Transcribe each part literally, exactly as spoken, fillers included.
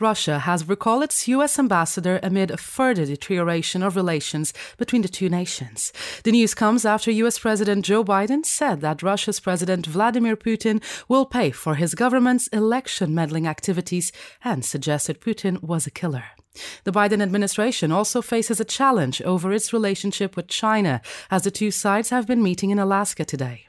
Russia has recalled its U S ambassador amid a further deterioration of relations between the two nations. The news comes after U S President Joe Biden said that Russia's President Vladimir Putin will pay for his government's election meddling activities and suggested Putin was a killer. The Biden administration also faces a challenge over its relationship with China, as the two sides have been meeting in Alaska today.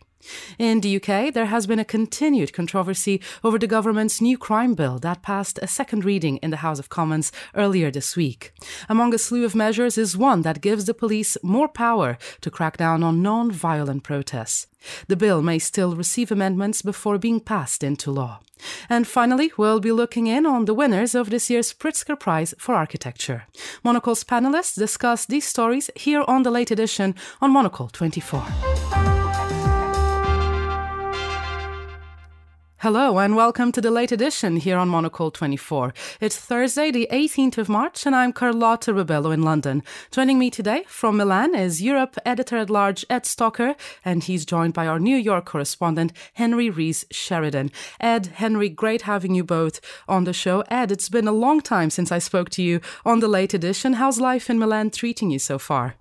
In the U K, there has been a continued controversy over the government's new crime bill that passed a second reading in the House of Commons earlier this week. Among a slew of measures is one that gives the police more power to crack down on non-violent protests. The bill may still receive amendments before being passed into law. And finally, we'll be looking in on the winners of this year's Pritzker Prize for Architecture. Monocle's panelists discuss these stories here on The Late Edition on Monocle twenty-four. Hello and welcome to The Late Edition here on Monocle twenty-four. It's Thursday the eighteenth of March and I'm Carlotta Rubello in London. Joining me today from Milan is Europe Editor-at-Large Ed Stocker, and he's joined by our New York correspondent Henry Rees Sheridan. Ed, Henry, great having you both on the show. Ed, it's been a long time since I spoke to you on The Late Edition. How's life in Milan treating you so far?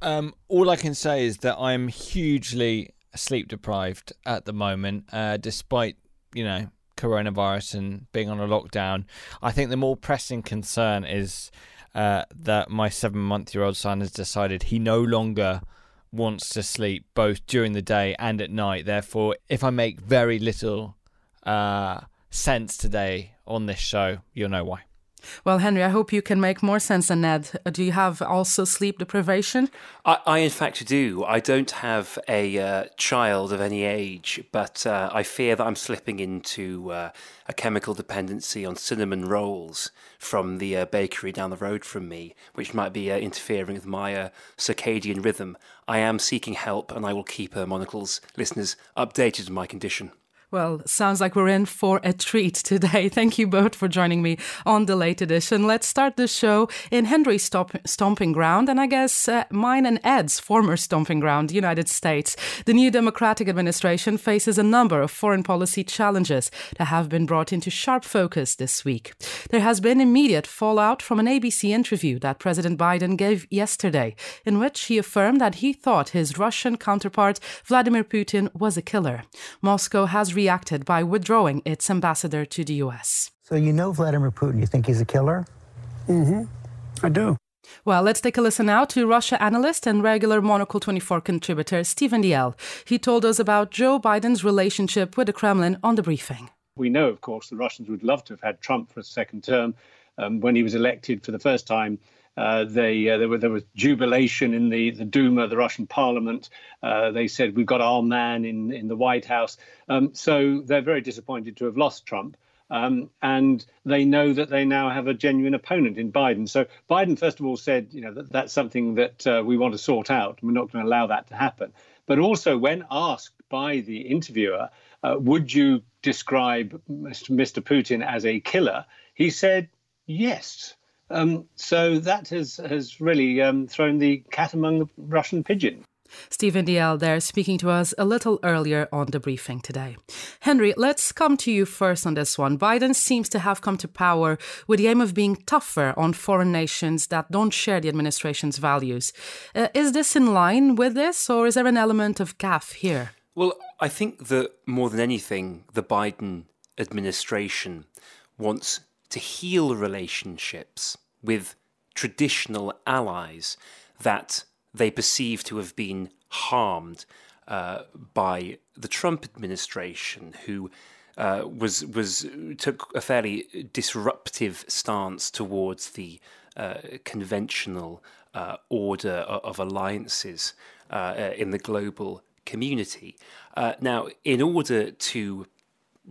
Um, all I can say is that I'm hugely sleep-deprived at the moment, uh, despite you know, coronavirus and being on a lockdown. I think the more pressing concern is uh, that my seven-month-year-old son has decided he no longer wants to sleep both during the day and at night. Therefore, if I make very little uh, sense today on this show, you'll know why. Well, Henry, I hope you can make more sense than Ed. Do you have also sleep deprivation? I, I in fact, do. I don't have a uh, child of any age, but uh, I fear that I'm slipping into uh, a chemical dependency on cinnamon rolls from the uh, bakery down the road from me, which might be uh, interfering with my uh, circadian rhythm. I am seeking help, and I will keep uh, Monocle's listeners updated on my condition. Well, sounds like we're in for a treat today. Thank you both for joining me on The Late Edition. Let's start the show in Henry's stomp- stomping ground, and I guess uh, mine and Ed's former stomping ground, the United States. The new Democratic administration faces a number of foreign policy challenges that have been brought into sharp focus this week. There has been immediate fallout from an A B C interview that President Biden gave yesterday, in which he affirmed that he thought his Russian counterpart, Vladimir Putin, was a killer. Moscow has reacted by withdrawing its ambassador to the U S. So you know Vladimir Putin. You think he's a killer? Mm-hmm. I do. Well, let's take a listen now to Russia analyst and regular Monocle twenty-four contributor Stephen Diel. He told us about Joe Biden's relationship with the Kremlin on the briefing. We know, of course, the Russians would love to have had Trump for a second term. Um, when he was elected for the first time, Uh, they, uh, there, were, there was jubilation in the, the Duma, the Russian parliament. Uh, they said, we've got our man in, in the White House. Um, so they're very disappointed to have lost Trump. Um, and they know that they now have a genuine opponent in Biden. So Biden, first of all, said, you know, that that's something that uh, we want to sort out. We're not going to allow that to happen. But also, when asked by the interviewer, uh, would you describe Mister Putin as a killer? He said, yes. Um, so that has, has really um, thrown the cat among the Russian pigeon. Stephen Diel there speaking to us a little earlier on the briefing today. Henry, let's come to you first on this one. Biden seems to have come to power with the aim of being tougher on foreign nations that don't share the administration's values. Uh, is this in line with this, or is there an element of gaffe here? Well, I think that more than anything, the Biden administration wants to heal relationships with traditional allies that they perceive to have been harmed uh, by the Trump administration, who uh, was was took a fairly disruptive stance towards the uh, conventional uh, order of alliances uh, in the global community. Uh, now, in order to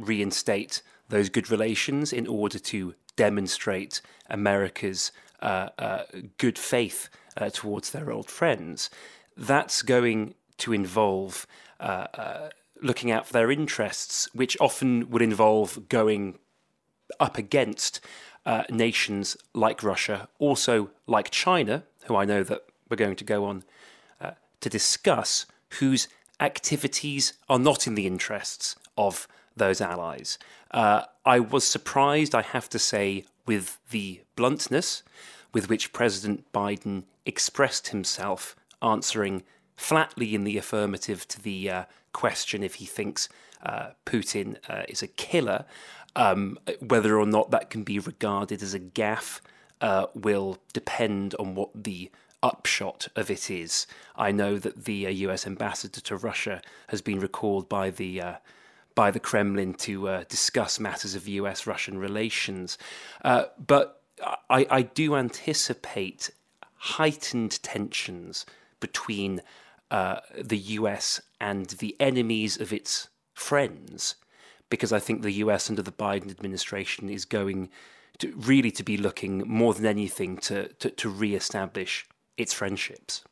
reinstate those good relations, in order to demonstrate America's uh, uh, good faith uh, towards their old friends, that's going to involve uh, uh, looking out for their interests, which often would involve going up against uh, nations like Russia, also like China, who I know that we're going to go on uh, to discuss, whose activities are not in the interests of those allies. Uh, I was surprised, I have to say, with the bluntness with which President Biden expressed himself, answering flatly in the affirmative to the uh, question if he thinks uh, Putin uh, is a killer. Um, whether or not that can be regarded as a gaffe uh, will depend on what the upshot of it is. I know that the uh, U S ambassador to Russia has been recalled by the uh, by the Kremlin to uh, discuss matters of U S-Russian relations. Uh, but I, I do anticipate heightened tensions between uh, the U S and the enemies of its friends, because I think the U S under the Biden administration is going to really to be looking more than anything to, to, to reestablish its friendships.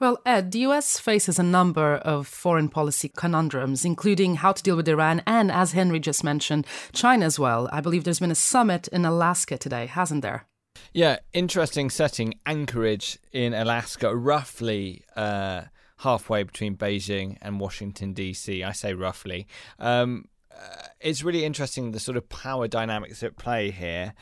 Well, Ed, the U S faces a number of foreign policy conundrums, including how to deal with Iran and, as Henry just mentioned, China as well. I believe there's been a summit in Alaska today, hasn't there? Yeah, interesting setting. Anchorage in Alaska, roughly uh, halfway between Beijing and Washington, D C. I say roughly. Um, Uh, it's really interesting, the sort of power dynamics at play here,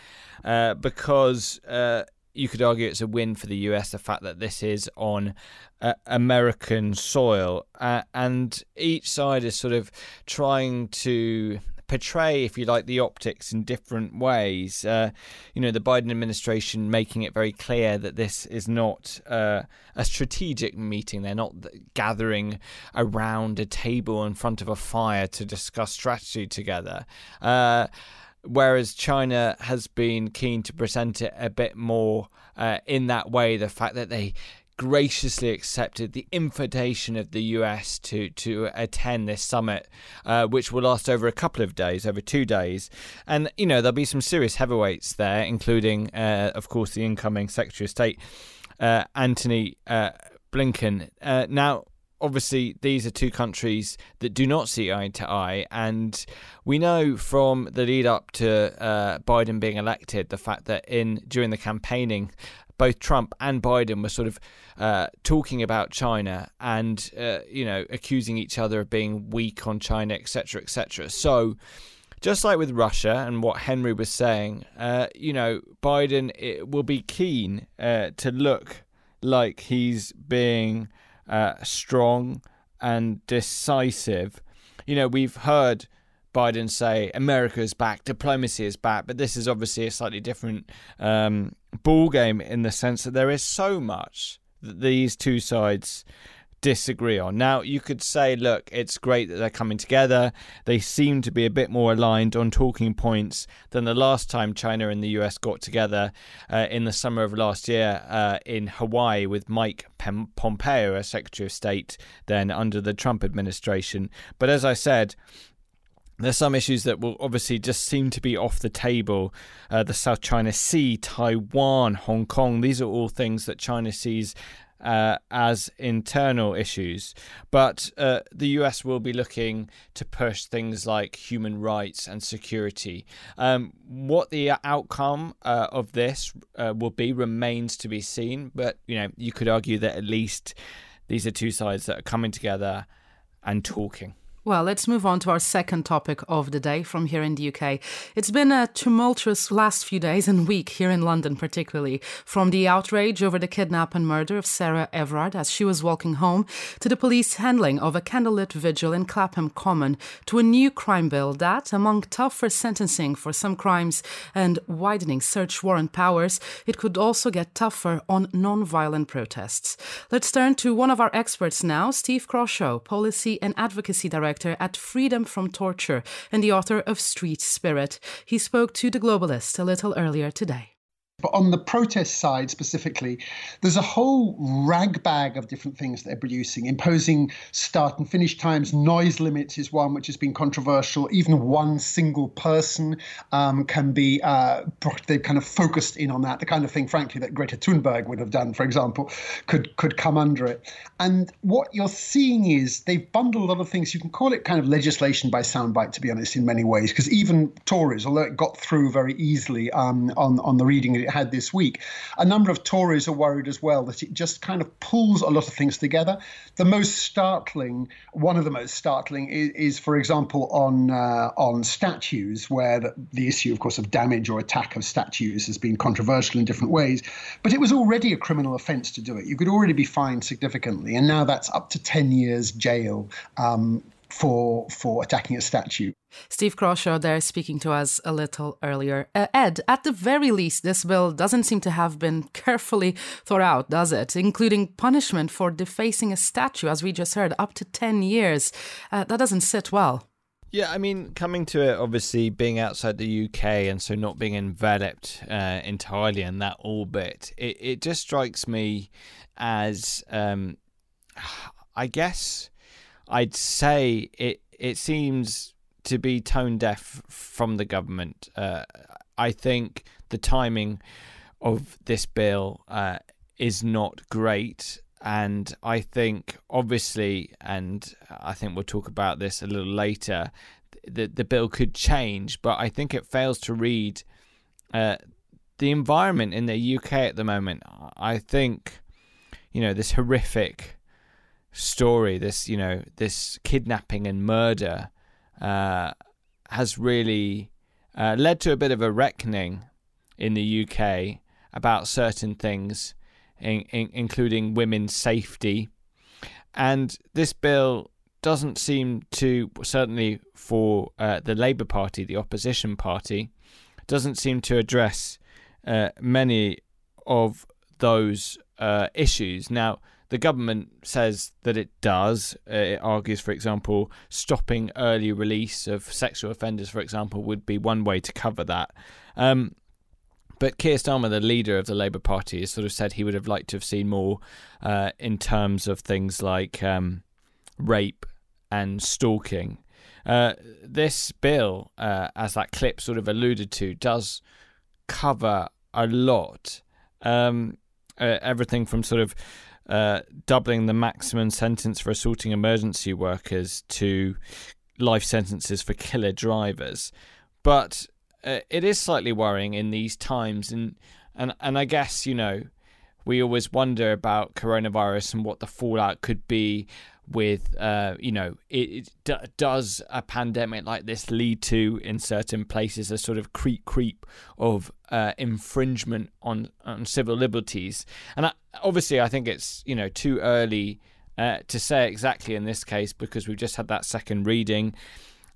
uh, because uh, you could argue it's a win for the U S, the fact that this is on uh, American soil. Uh, and each side is sort of trying to portray, if you like, the optics in different ways. Uh, you know, the Biden administration making it very clear that this is not uh, a strategic meeting. They're not gathering around a table in front of a fire to discuss strategy together. Uh, whereas China has been keen to present it a bit more uh, in that way, the fact that they graciously accepted the invitation of the U S to to attend this summit, uh, which will last over a couple of days, over two days. And, you know, there'll be some serious heavyweights there, including, uh, of course, the incoming Secretary of State, uh, Anthony uh, Blinken. Uh, now, obviously, these are two countries that do not see eye to eye. And we know from the lead up to uh, Biden being elected, the fact that in during the campaigning, both Trump and Biden were sort of uh, talking about China and, uh, you know, accusing each other of being weak on China, et cetera, et cetera. So just like with Russia and what Henry was saying, uh, you know, Biden it will be keen uh, to look like he's being uh, strong and decisive. You know, we've heard Biden say America is back, diplomacy is back, but this is obviously a slightly different um, ball game in the sense that there is so much that these two sides disagree on. Now, you could say, look, it's great that they're coming together. They seem to be a bit more aligned on talking points than the last time China and the U S got together uh, in the summer of last year uh, in Hawaii with Mike Pompeo as Secretary of State then under the Trump administration. But as I said, there's some issues that will obviously just seem to be off the table. Uh, the South China Sea, Taiwan, Hong Kong, these are all things that China sees uh, as internal issues. But uh, the U S will be looking to push things like human rights and security. Um, what the outcome uh, of this uh, will be remains to be seen. But, you know, you could argue that at least these are two sides that are coming together and talking. Well, let's move on to our second topic of the day from here in the U K. It's been a tumultuous last few days and week here in London, particularly, from the outrage over the kidnap and murder of Sarah Everard as she was walking home to the police handling of a candlelit vigil in Clapham Common to a new crime bill that, among tougher sentencing for some crimes and widening search warrant powers, it could also get tougher on non-violent protests. Let's turn to one of our experts now, Steve Croshaw, Policy and Advocacy Director at Freedom from Torture and the author of Street Spirit. He spoke to The Globalist a little earlier today. But on the protest side specifically, there's a whole ragbag of different things they're producing. Imposing start and finish times, noise limits is one which has been controversial. Even one single person um, can be, uh, they've kind of focused in on that. The kind of thing, frankly, that Greta Thunberg would have done, for example, could, could come under it. And what you're seeing is they've bundled a lot of things. You can call it kind of legislation by soundbite, to be honest, in many ways, because even Tories, although it got through very easily um, on, on the reading it had this week. A number of Tories are worried as well that it just kind of pulls a lot of things together. The most startling, one of the most startling is, is for example, on uh, on statues, where the, the issue, of course, of damage or attack of statues has been controversial in different ways. But it was already a criminal offence to do it. You could already be fined significantly. And now that's up to ten years jail um, for for attacking a statue. Steve Croshaw there speaking to us a little earlier. Uh, Ed, at the very least, this bill doesn't seem to have been carefully thought out, does it? Including punishment for defacing a statue, as we just heard, up to ten years. Uh, that doesn't sit well. Yeah, I mean, coming to it, obviously, being outside the U K and so not being enveloped uh, entirely in that orbit, it, it just strikes me as, um, I guess I'd say it, it seems to be tone deaf from the government. Uh, I think the timing of this bill uh, is not great. And I think, obviously, and I think we'll talk about this a little later, the, the bill could change, but I think it fails to read uh, the environment in the U K at the moment. I think, you know, this horrific story, this, you know, this kidnapping and murder uh, has really uh, led to a bit of a reckoning in the U K about certain things, In, in, including women's safety. And this bill doesn't seem to, certainly for uh, the Labour Party, the opposition party, doesn't seem to address uh, many of those uh, issues. Now, the government says that it does. Uh, it argues, for example, stopping early release of sexual offenders, for example, would be one way to cover that. Um But Keir Starmer, the leader of the Labour Party, has sort of said he would have liked to have seen more uh, in terms of things like um, rape and stalking. Uh, this bill, uh, as that clip sort of alluded to, does cover a lot. Um, uh, everything from sort of uh, doubling the maximum sentence for assaulting emergency workers to life sentences for killer drivers. But Uh, it is slightly worrying in these times, and, and and I guess, you know, we always wonder about coronavirus and what the fallout could be with, uh, you know, it, it d- does a pandemic like this lead to, in certain places, a sort of creep creep of uh, infringement on, on civil liberties. And I, obviously I think it's, you know, too early uh, to say exactly in this case, because we've just had that second reading.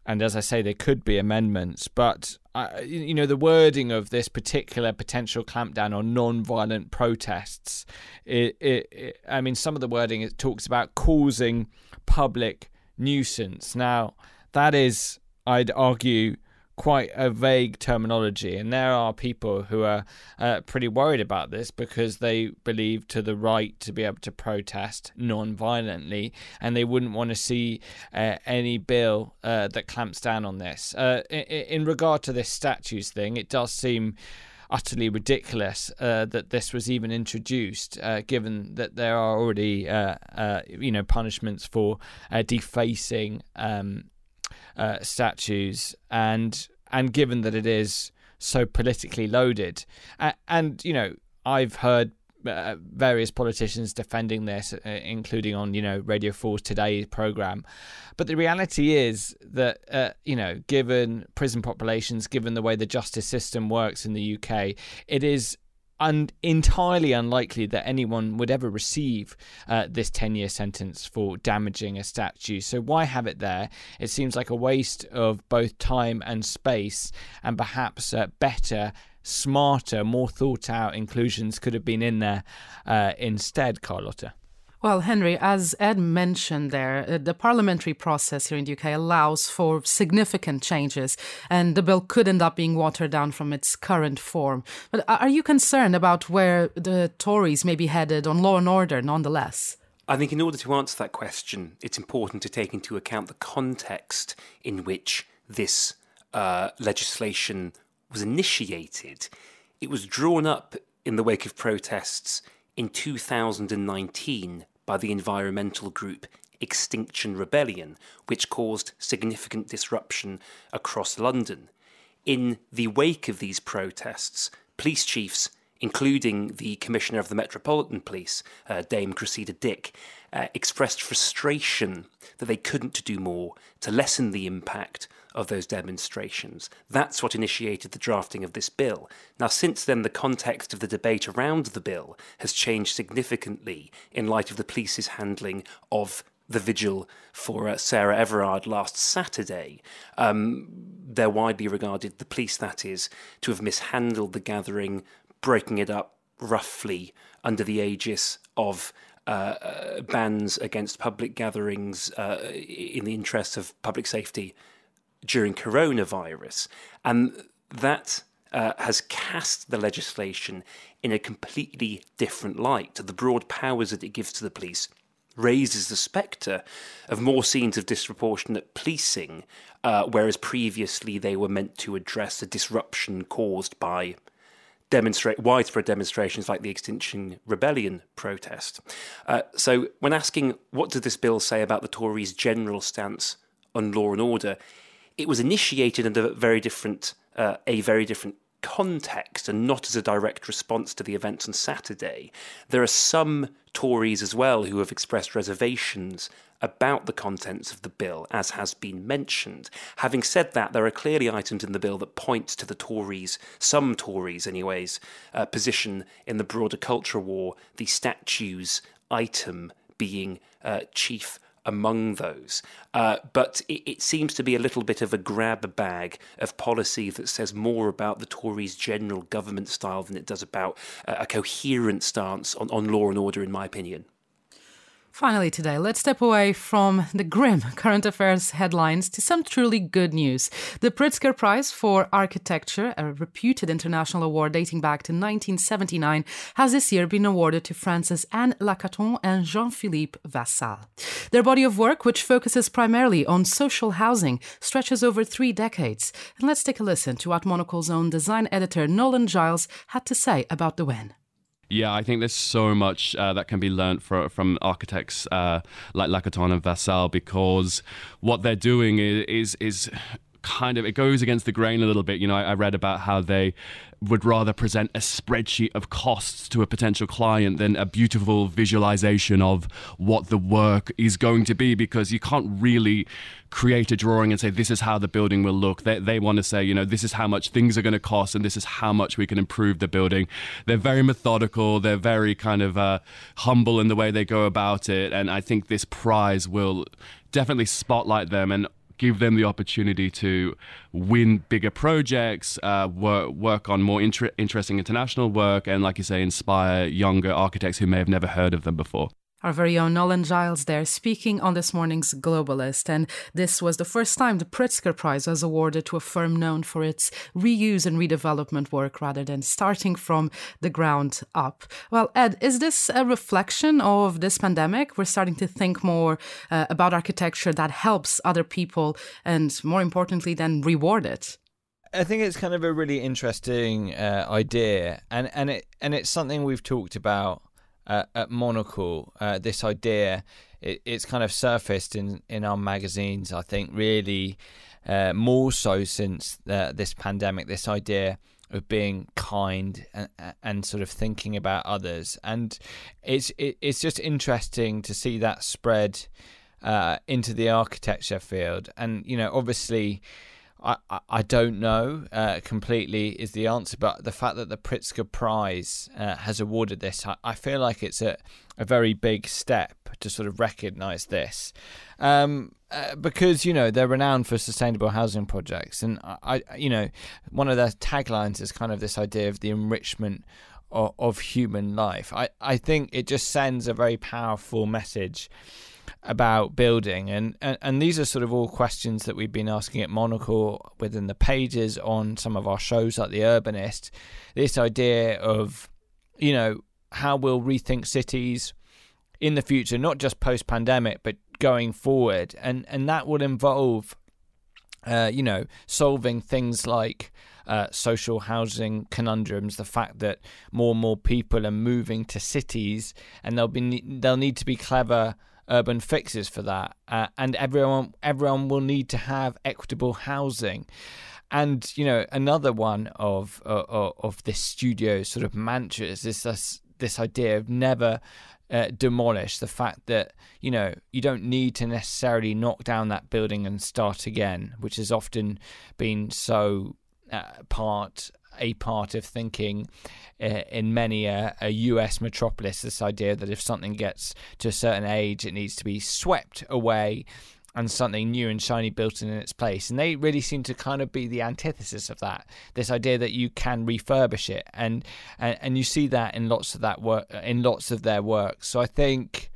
And as I say, there could be amendments, but, uh, you know, the wording of this particular potential clampdown on non-violent protests, it, it, it, I mean, some of the wording, it talks about causing public nuisance. Now, that is, I'd argue, quite a vague terminology. And there are people who are uh, pretty worried about this because they believe to the right to be able to protest non-violently, and they wouldn't want to see uh, any bill uh, that clamps down on this. Uh, in, in regard to this statues thing, it does seem utterly ridiculous uh, that this was even introduced, uh, given that there are already uh, uh, you know, punishments for uh, defacing um Uh, statues, and and given that it is so politically loaded, uh, and you know, I've heard uh, various politicians defending this, uh, including on, you know, Radio four's Today programme. But the reality is that uh, you know, given prison populations, given the way the justice system works in the U K, it is un- entirely unlikely that anyone would ever receive uh, this ten-year sentence for damaging a statue. So why have it there? It seems like a waste of both time and space, and perhaps uh, better, smarter, more thought-out inclusions could have been in there uh, instead, Carlotta. Well, Henry, as Ed mentioned there, the parliamentary process here in the U K allows for significant changes, and the bill could end up being watered down from its current form. But are you concerned about where the Tories may be headed on law and order nonetheless? I think in order to answer that question, it's important to take into account the context in which this uh, legislation was initiated. It was drawn up in the wake of protests in two thousand nineteen by the environmental group Extinction Rebellion, which caused significant disruption across London. In the wake of these protests, police chiefs including the Commissioner of the Metropolitan Police, uh, Dame Cressida Dick, uh, expressed frustration that they couldn't do more to lessen the impact of those demonstrations. That's what initiated the drafting of this bill. Now, since then, the context of the debate around the bill has changed significantly in light of the police's handling of the vigil for uh, Sarah Everard last Saturday. Um, they're widely regarded, the police that is, to have mishandled the gathering, breaking it up roughly under the aegis of Uh, uh, bans against public gatherings uh, in the interests of public safety during coronavirus. And that uh, has cast the legislation in a completely different light. The broad powers that it gives to the police raises the spectre of more scenes of disproportionate policing, uh, whereas previously they were meant to address the disruption caused by Demonstrate, widespread demonstrations like the Extinction Rebellion protest. Uh, so when asking what did this bill say about the Tories' general stance on law and order, it was initiated under a very different, uh, a very different context and not as a direct response to the events on Saturday. There are some Tories as well who have expressed reservations about the contents of the bill, as has been mentioned. Having said that, there are clearly items in the bill that point to the Tories, some Tories anyways, uh, position in the broader culture war, the statues item being uh, chief among those. Uh, but it, it seems to be a little bit of a grab bag of policy that says more about the Tories' general government style than it does about uh, a coherent stance on, on law and order, in my opinion. Finally today, let's step away from the grim current affairs headlines to some truly good news. The Pritzker Prize for Architecture, a reputed international award dating back to nineteen seventy-nine, has this year been awarded to Frances Anne Lacaton and Jean-Philippe Vassal. Their body of work, which focuses primarily on social housing, stretches over three decades. And let's take a listen to what Monocle's own design editor Nolan Giles had to say about the win. Yeah, I think there's so much uh, that can be learned for, from architects uh, like Lacaton and Vassal, because what they're doing is, is is kind of, it goes against the grain a little bit. You know, I, I read about how they would rather present a spreadsheet of costs to a potential client than a beautiful visualization of what the work is going to be, because you can't really create a drawing and say, this is how the building will look. They, they want to say, you know, this is how much things are going to cost and this is how much we can improve the building. They're very methodical. They're very kind of uh, humble in the way they go about it. And I think this prize will definitely spotlight them and give them the opportunity to win bigger projects, uh, work, work on more inter- interesting international work, and, like you say, inspire younger architects who may have never heard of them before. Our very own Nolan Giles there, speaking on this morning's Globalist. And this was the first time the Pritzker Prize was awarded to a firm known for its reuse and redevelopment work rather than starting from the ground up. Well, Ed, is this a reflection of this pandemic? We're starting to think more uh, about architecture that helps other people and, more importantly, then reward it. I think it's kind of a really interesting uh, idea, and, and, it, and it's something we've talked about Uh, at Monocle. Uh, this idea, it, it's kind of surfaced in, in our magazines, I think, really uh, more so since uh, this pandemic, this idea of being kind and, and sort of thinking about others. And it's it, it's just interesting to see that spread uh, into the architecture field. And, you know, obviously, I, I don't know uh, completely is the answer, but the fact that the Pritzker Prize uh, has awarded this, I, I feel like it's a, a very big step to sort of recognise this. Um, uh, because, you know, they're renowned for sustainable housing projects. And, I, I, you know, one of their taglines is kind of this idea of the enrichment of, of human life. I, I think it just sends a very powerful message about building, and, and and these are sort of all questions that we've been asking at Monocle within the pages on some of our shows like The Urbanist. This idea of, you know, how we'll rethink cities in the future, not just post-pandemic but going forward, and and that will involve uh, you know, solving things like Uh, social housing conundrums, the fact that more and more people are moving to cities, and they'll be they'll need to be clever urban fixes for that, uh, and everyone everyone will need to have equitable housing, And, you know, another one of uh, of this studio sort of mantras is this, this idea of never uh, demolish, the fact that, you know, you don't need to necessarily knock down that building and start again, which has often been so uh, part a part of thinking uh, in many uh, a U S metropolis, this idea that if something gets to a certain age, it needs to be swept away and something new and shiny built in its place. And they really seem to kind of be the antithesis of that, this idea that you can refurbish it. And and, and you see that in lots of that work, in lots of their work. So I think,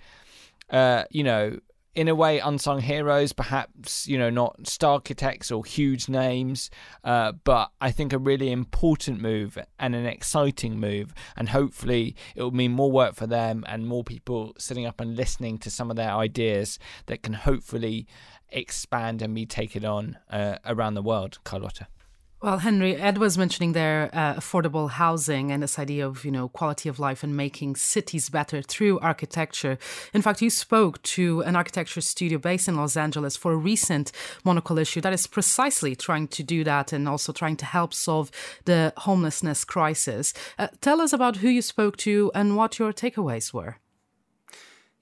uh, you know, in a way, unsung heroes, perhaps, you know, not star-architects or huge names, uh, but I think a really important move and an exciting move. And hopefully it will mean more work for them and more people sitting up and listening to some of their ideas that can hopefully expand and be taken on uh, around the world, Carlotta. Well, Henry, Ed was mentioning their uh, affordable housing and this idea of, you know, quality of life and making cities better through architecture. In fact, you spoke to an architecture studio based in Los Angeles for a recent Monocle issue that is precisely trying to do that and also trying to help solve the homelessness crisis. Uh, tell us about who you spoke to and what your takeaways were.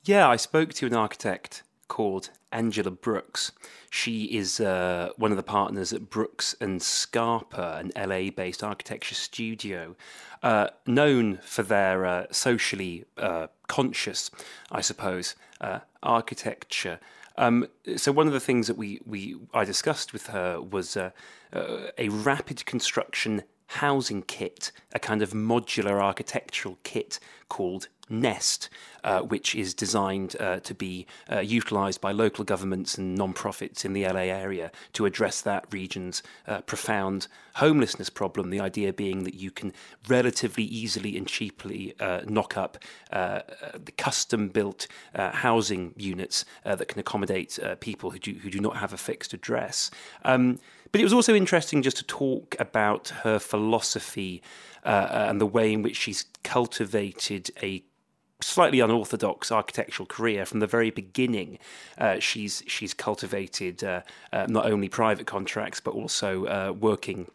Yeah, I spoke to an architect called Angela Brooks. She is uh, one of the partners at Brooks and Scarpa, an L A-based architecture studio, uh, known for their uh, socially uh, conscious, I suppose, uh, architecture. Um, so one of the things that we, we I discussed with her was uh, uh, a rapid construction housing kit, a kind of modular architectural kit called Nest, uh, which is designed uh, to be uh, utilised by local governments and non-profits in the L A area to address that region's uh, profound homelessness problem, the idea being that you can relatively easily and cheaply uh, knock up uh, the custom-built uh, housing units uh, that can accommodate uh, people who do, who do not have a fixed address. Um, but it was also interesting just to talk about her philosophy uh, and the way in which she's cultivated a slightly unorthodox architectural career from the very beginning. Uh, she's she's cultivated uh, uh, not only private contracts but also uh, working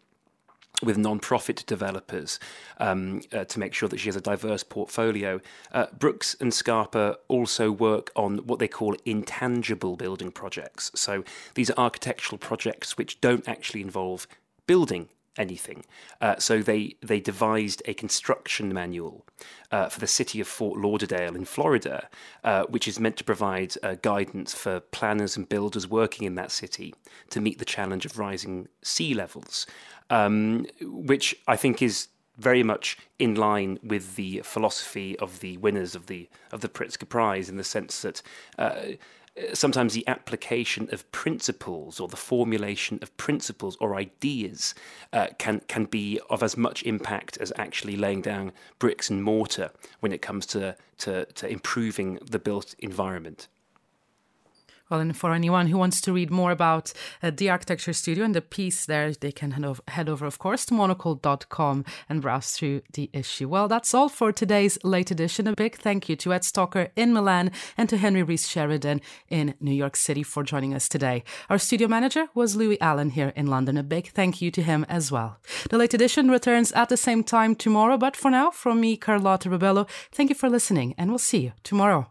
with non-profit developers um, uh, to make sure that she has a diverse portfolio. Uh, Brooks and Scarpa also work on what they call intangible building projects. So these are architectural projects which don't actually involve building anything. Uh, so they, they devised a construction manual uh, for the city of Fort Lauderdale in Florida, uh, which is meant to provide uh, guidance for planners and builders working in that city to meet the challenge of rising sea levels, um, which I think is very much in line with the philosophy of the winners of the, of the Pritzker Prize, in the sense that uh, sometimes the application of principles or the formulation of principles or ideas uh, can can be of as much impact as actually laying down bricks and mortar when it comes to, to, to improving the built environment. Well, and for anyone who wants to read more about uh, the architecture studio and the piece there, they can head over, head over, of course, to monocle dot com and browse through the issue. Well, that's all for today's Late Edition. A big thank you to Ed Stocker in Milan and to Henry Rees Sheridan in New York City for joining us today. Our studio manager was Louis Allen here in London. A big thank you to him as well. The Late Edition returns at the same time tomorrow. But for now, from me, Carlotta Rubello, thank you for listening and we'll see you tomorrow.